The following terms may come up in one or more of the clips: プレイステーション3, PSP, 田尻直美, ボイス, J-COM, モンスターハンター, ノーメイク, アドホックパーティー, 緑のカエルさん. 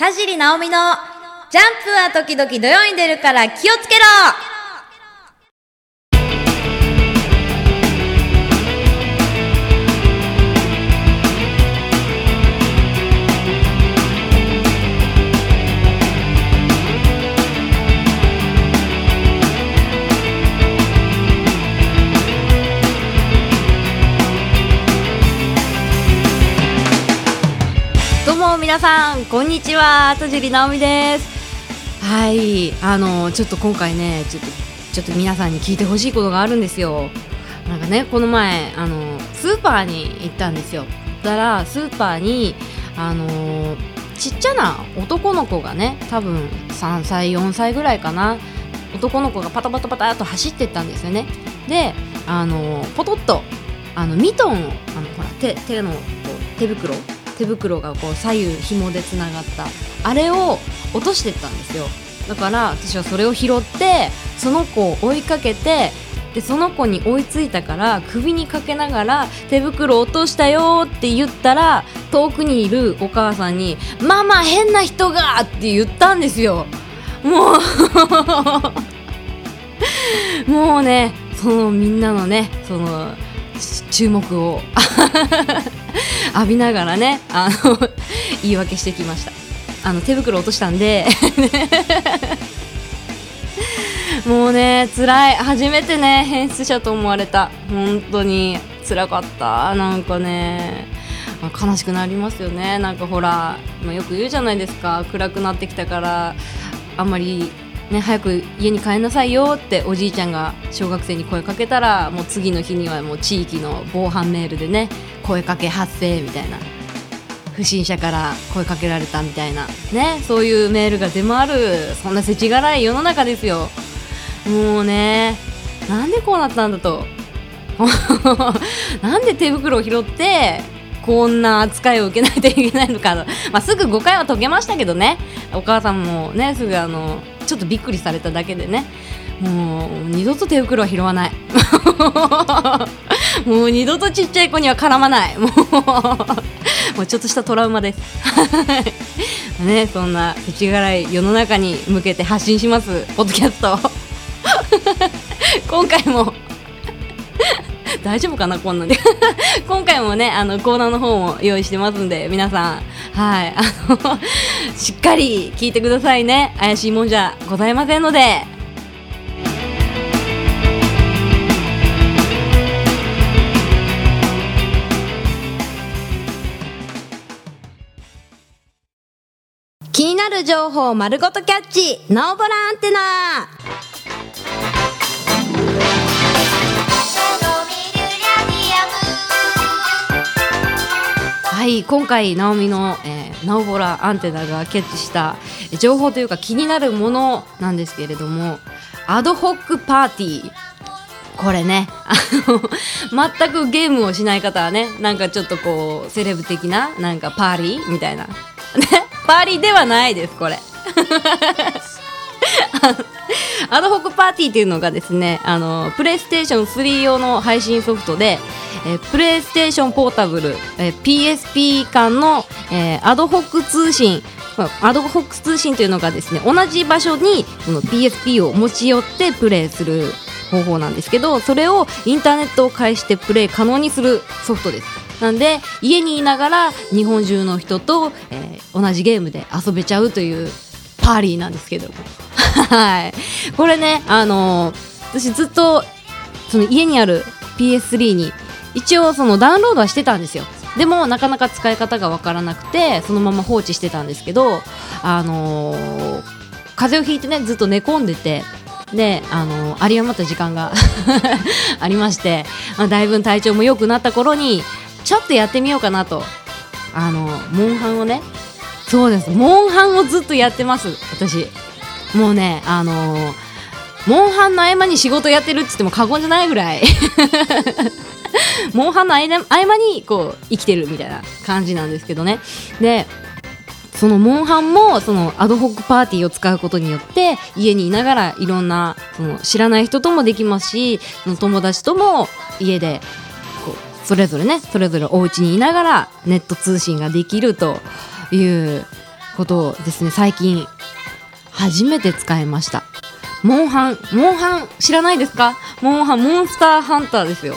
田尻直美のジャンプは時々土曜に出るから気をつけろ。どうも皆さんこんにちは、田尻直美です。はい、ちょっと今回ね、ちょっと皆さんに聞いてほしいことがあるんですよ。なんかね、この前スーパーに行ったんですよ。だからスーパーにちっちゃな男の子がね、多分3歳4歳ぐらいかな、男の子がパタパタパタっと走ってったんですよね。で、ポトッとミトンをほら手のこう手袋がこう左右紐でつながったあれを落としてったんですよ。だから私はそれを拾ってその子を追いかけて、でその子に追いついたから首にかけながら手袋落としたよって言ったら、遠くにいるお母さんにママ変な人がって言ったんですよ。もうもうね、そのみんなのね、その注目を浴びながらね、言い訳してきました。手袋落としたんでもうね、辛い。初めてね、変質者と思われた。本当に辛かった。なんかね、悲しくなりますよね。なんかほら、よく言うじゃないですか、暗くなってきたからあんまりね、早く家に帰んなさいよっておじいちゃんが小学生に声かけたら、もう次の日にはもう地域の防犯メールでね、声かけ発生みたいな、不審者から声かけられたみたいなね、そういうメールが出回る、そんな世知辛い世の中ですよ。もうね、なんでこうなったんだとなんで手袋を拾ってこんな扱いを受けないといけないのかとすぐ誤解は解けましたけどね。お母さんもね、すぐちょっとびっくりされただけでね、もう二度と手袋は拾わないもう二度とちっちゃい子には絡まない。もうちょっとしたトラウマですね、そんな世知辛い世の中に向けて発信しますポッドキャスト今回も大丈夫かな、こんなんで今回もね、コーナーの方も用意してますんで、皆さん、はい、しっかり聞いてくださいね。怪しいもんじゃございませんので。気になる情報丸ごとキャッチ、ノーボラアンテナ。はい、今回ナオミの、ナオボラアンテナがキャッチした情報というか気になるものなんですけれども、アドホックパーティー、これね、全くゲームをしない方はね、なんかちょっとこうセレブ的ななんかパーリーみたいな、ね、パーリーではないですこれアドホックパーティーっていうのがですね、プレイステーション3用の配信ソフトで、プレイステーションポータブル、PSP 間の、アドホック通信というのがですね、同じ場所にこの PSP を持ち寄ってプレイする方法なんですけど、それをインターネットを介してプレイ可能にするソフトです。なんで家にいながら日本中の人と、同じゲームで遊べちゃうというパーリーなんですけどはい、これね、私ずっとその家にある PS3 に一応そのダウンロードはしてたんですよ。でもなかなか使い方がわからなくて、そのまま放置してたんですけど、風邪をひいてね、ずっと寝込んでて、で、有り余った時間がありまして、だいぶ体調も良くなった頃にちょっとやってみようかなと、モンハンをね、そうです、モンハンをずっとやってます。私もうね、モンハンの合間に仕事やってるって言っても過言じゃないぐらいモンハンの合間にこう生きてるみたいな感じなんですけどね。で、そのモンハンもそのアドホックパーティーを使うことによって、家にいながらいろんなその知らない人ともできますし、その友達とも家でこうそれぞれお家にいながらネット通信ができるという、ことですね、最近初めて使いました。モンハン知らないですか？モンハン、モンスターハンターですよ。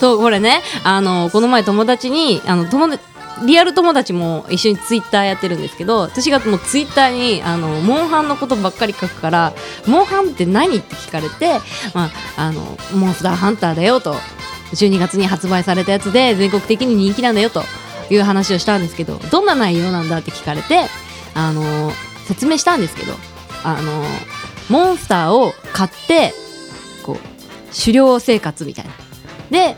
そう、これね、この前友達にリアル友達も一緒にツイッターやってるんですけど、私がもうツイッターにモンハンのことばっかり書くから、モンハンって何って聞かれて、モンスターハンターだよと、12月に発売されたやつで全国的に人気なんだよという話をしたんですけど、どんな内容なんだって聞かれて、説明したんですけど、モンスターを買ってこう狩猟生活みたいなで、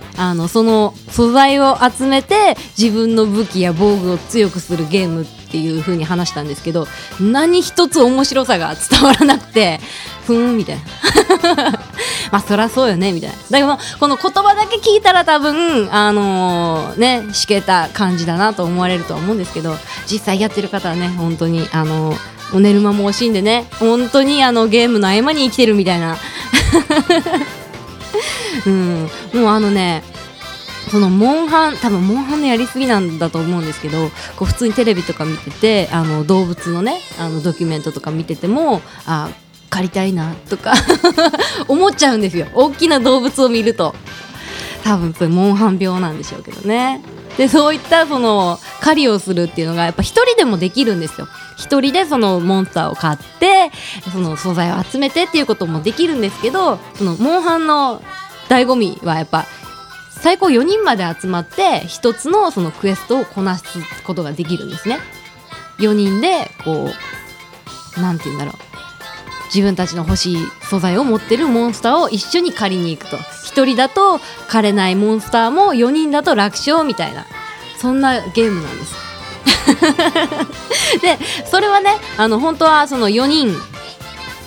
その素材を集めて自分の武器や防具を強くするゲームっていう風に話したんですけど、何一つ面白さが伝わらなくて、ふーんみたいな。まあそりゃそうよねみたいな。だけどこの言葉だけ聞いたら多分ね、しけた感じだなと思われるとは思うんですけど、実際やってる方はね、本当にお寝る間も惜しいんでね、本当にゲームの合間に生きてるみたいな。うん、もうね、そのモンハン、多分モンハンのやりすぎなんだと思うんですけど、こう普通にテレビとか見てて、動物のねドキュメントとか見てても、あ、狩りたいなとか思っちゃうんですよ。大きな動物を見ると多分それモンハン病なんでしょうけどね。で、そういったその狩りをするっていうのがやっぱ一人でもできるんですよ。一人でそのモンスターを買ってその素材を集めてっていうこともできるんですけど、そのモンハンの醍醐味はやっぱ最高4人まで集まって一つのそのクエストをこなすことができるんですね。4人でこう、なんて言うんだろう、自分たちの欲しい素材を持ってるモンスターを一緒に狩りに行くと、1人だと狩れないモンスターも4人だと楽勝みたいな、そんなゲームなんです。で、それはね、本当はその4人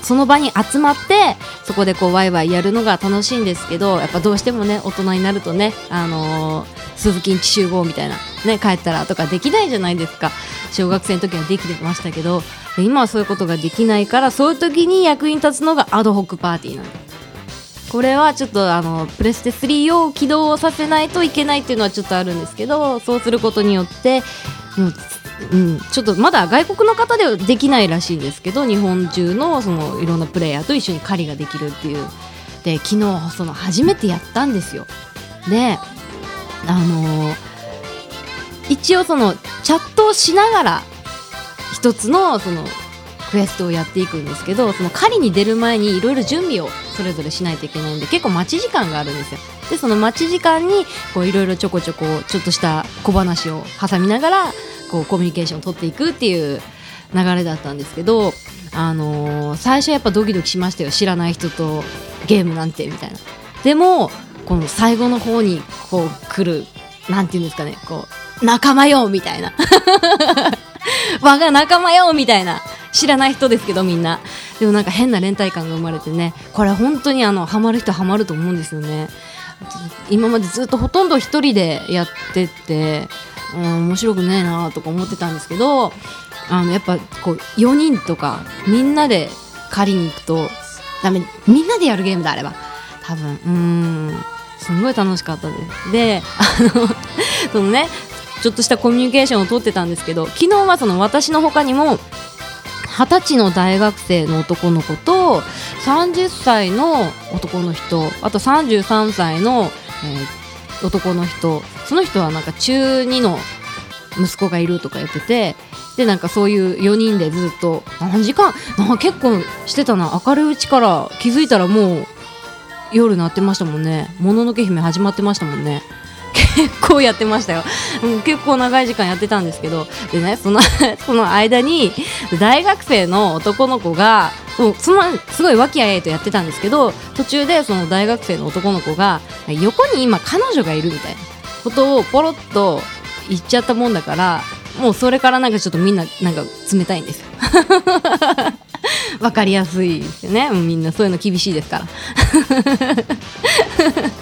その場に集まってそこでこうワイワイやるのが楽しいんですけど、やっぱどうしてもね、大人になるとね、鈴木んち集合みたいなね、帰ったらとかできないじゃないですか。小学生の時はできてましたけど、今はそういうことができないから、そういう時に役に立つのがアドホックパーティーなんです。これはちょっとプレステ3を起動させないといけないっていうのはちょっとあるんですけど、そうすることによってもう、ちょっとまだ外国の方ではできないらしいんですけど、日本中のそのいろんなプレイヤーと一緒に狩りができるっていう。で、昨日その初めてやったんですよ。で、一応そのチャットをしながら一つのそのクエストをやっていくんですけど、その狩りに出る前にいろいろ準備をそれぞれしないといけないんで、結構待ち時間があるんですよ。で、その待ち時間にいろいろちょこちょこちょっとした小話を挟みながらコミュニケーションを取っていくっていう流れだったんですけど、最初やっぱドキドキしましたよ。知らない人とゲームなんてみたいな。でもこの最後の方にこう来る、なんていうんですかね、こう仲間よみたいな我が仲間よみたいな、知らない人ですけどみんな、でもなんか変な連帯感が生まれてね、これ本当にハマる人ハマると思うんですよね。今までずっとほとんど一人でやってて、面白くねえなとか思ってたんですけど、やっぱこう4人とかみんなで狩りに行くとダメ、みんなでやるゲームであれば多分すごい楽しかったです。で、そのね、ちょっとしたコミュニケーションを取ってたんですけど、昨日はその私の他にも20歳の大学生の男の子と30歳の男の人、あと33歳の、男の人、その人はなんか中2の息子がいるとか言ってて、で、なんかそういう4人でずっと何時間結構してたな。明るいうちから気づいたらもう夜なってましたもんね。もののけ姫始まってましたもんね。結構やってましたよ。結構長い時間やってたんですけど、でね、その間に大学生の男の子がすごい和気あいあいとやってたんですけど、途中でその大学生の男の子が横に今彼女がいるみたいなことをポロッと言っちゃったもんだから、もうそれからなんかちょっとみんななんか冷たいんですよ。わかりやすいですよね。みんなそういうの厳しいですから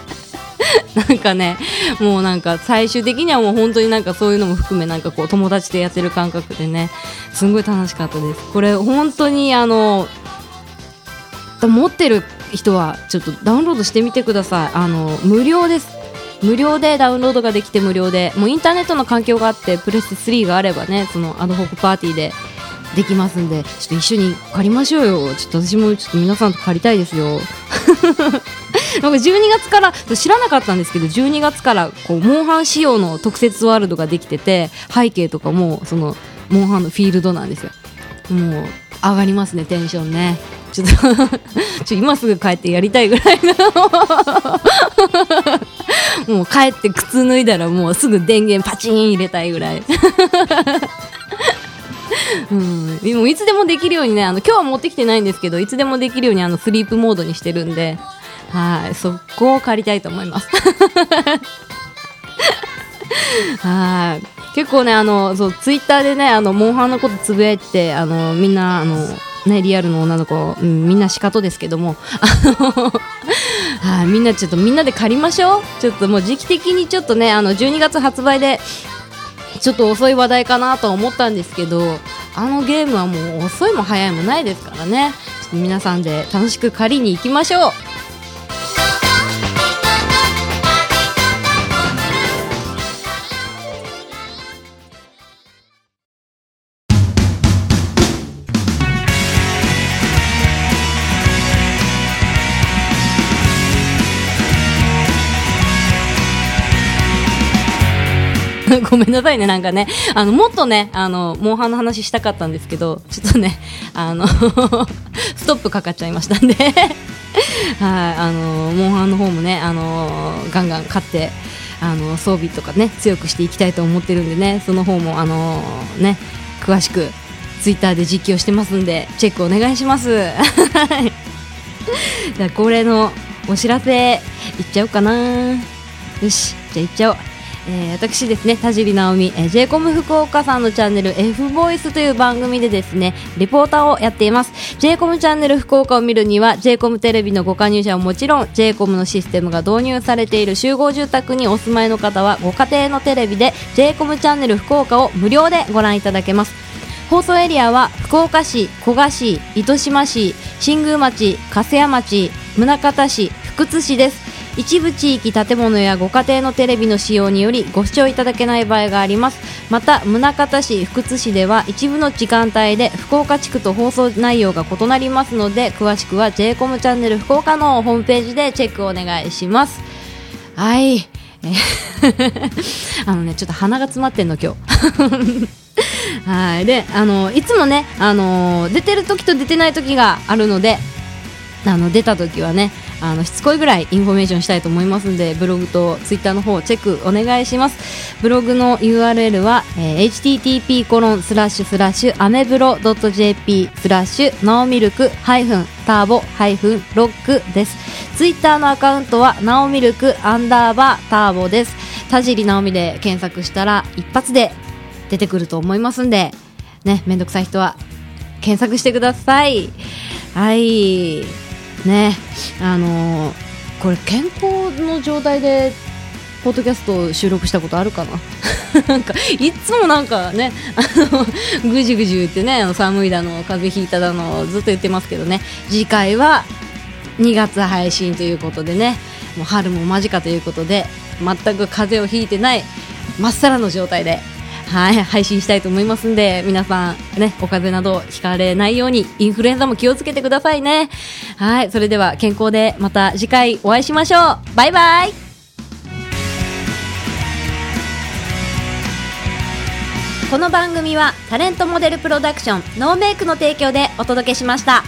なんかね、もうなんか最終的にはもう本当になんかそういうのも含め、なんかこう友達でやってる感覚でね、すんごい楽しかったです。これ本当に持ってる人はちょっとダウンロードしてみてください。無料です。無料でダウンロードができて、無料でもうインターネットの環境があって、プレステ3があればね、そのアドホクパーティーでできますんで、ちょっと一緒に借りましょうよ。ちょっと私もちょっと皆さんと借りたいですよ。なんか12月から知らなかったんですけど、12月からこうモンハン仕様の特設ワールドができてて、背景とかもそのモンハンのフィールドなんですよ。もう上がりますね、テンションね。ちょっと今すぐ帰ってやりたいぐらいのもう帰って靴脱いだらもうすぐ電源パチン入れたいぐらいうん、でもいつでもできるようにね、今日は持ってきてないんですけど、いつでもできるようにスリープモードにしてるんで、はい、そこを借りたいと思います。はい、結構ね、そうツイッターでね、モンハンのことつぶやいて、みんなね、リアルの女の子、うん、みんな仕方ですけども、はい、みんなちょっとみんなで借りましょう。ちょっともう時期的にちょっとね、12月発売でちょっと遅い話題かなとは思ったんですけど、あのゲームはもう遅いも早いもないですからね、ちょっと皆さんで楽しく借りに行きましょう。ごめんなさいね、なんかね、もっとね、モンハンの話したかったんですけど、ちょっとね、ストップかかっちゃいましたんではい、モンハンの方もね、ガンガン勝って、装備とかね、強くしていきたいと思ってるんでね、その方もね、詳しくツイッターで実況してますんで、チェックお願いしますじゃあ恒例のお知らせいっちゃおうかな。よし、じゃあいっちゃおう。私ですね、田尻直美、J-COM 福岡さんのチャンネル F ボイスという番組でですね、レポーターをやっています。 J-COM チャンネル福岡を見るには J-COM テレビのご加入者はもちろん、 J-COM のシステムが導入されている集合住宅にお住まいの方は、ご家庭のテレビで J-COM チャンネル福岡を無料でご覧いただけます。放送エリアは福岡市、古賀市、糸島市、新宮町、粕屋町、宗像市、福津市です。一部地域、建物やご家庭のテレビの使用によりご視聴いただけない場合があります。また、宗像市、福津市では一部の時間帯で福岡地区と放送内容が異なりますので、詳しくは J-COM チャンネル福岡のホームページでチェックお願いします。はいね、ちょっと鼻が詰まってんの今日はい、で、いつもね、出てる時と出てない時があるので、出た時はね、しつこいぐらいインフォメーションしたいと思いますので、ブログとツイッターの方をチェックお願いします。ブログの URL は、http://amebro.jp/naomilk-turbo-rock です。ツイッターのアカウントはnaomilk_turbo です。田尻直美で検索したら一発で出てくると思いますんでね、めんどくさい人は検索してください。はいね、これ健康の状態でポッドキャスト収録したことあるかななんかいつもなんかね、ぐじゅぐじゅ言ってね、寒いだの風邪ひいただのずっと言ってますけどね、次回は2月配信ということでね、もう春も間近ということで、全く風邪をひいてないまっさらの状態で、はい、配信したいと思いますんで、皆さんね、お風邪などひかれないように、インフルエンザも気をつけてくださいね。はい、それでは健康でまた次回お会いしましょう。バイバイ。この番組はタレントモデルプロダクションノーメイクの提供でお届けしました。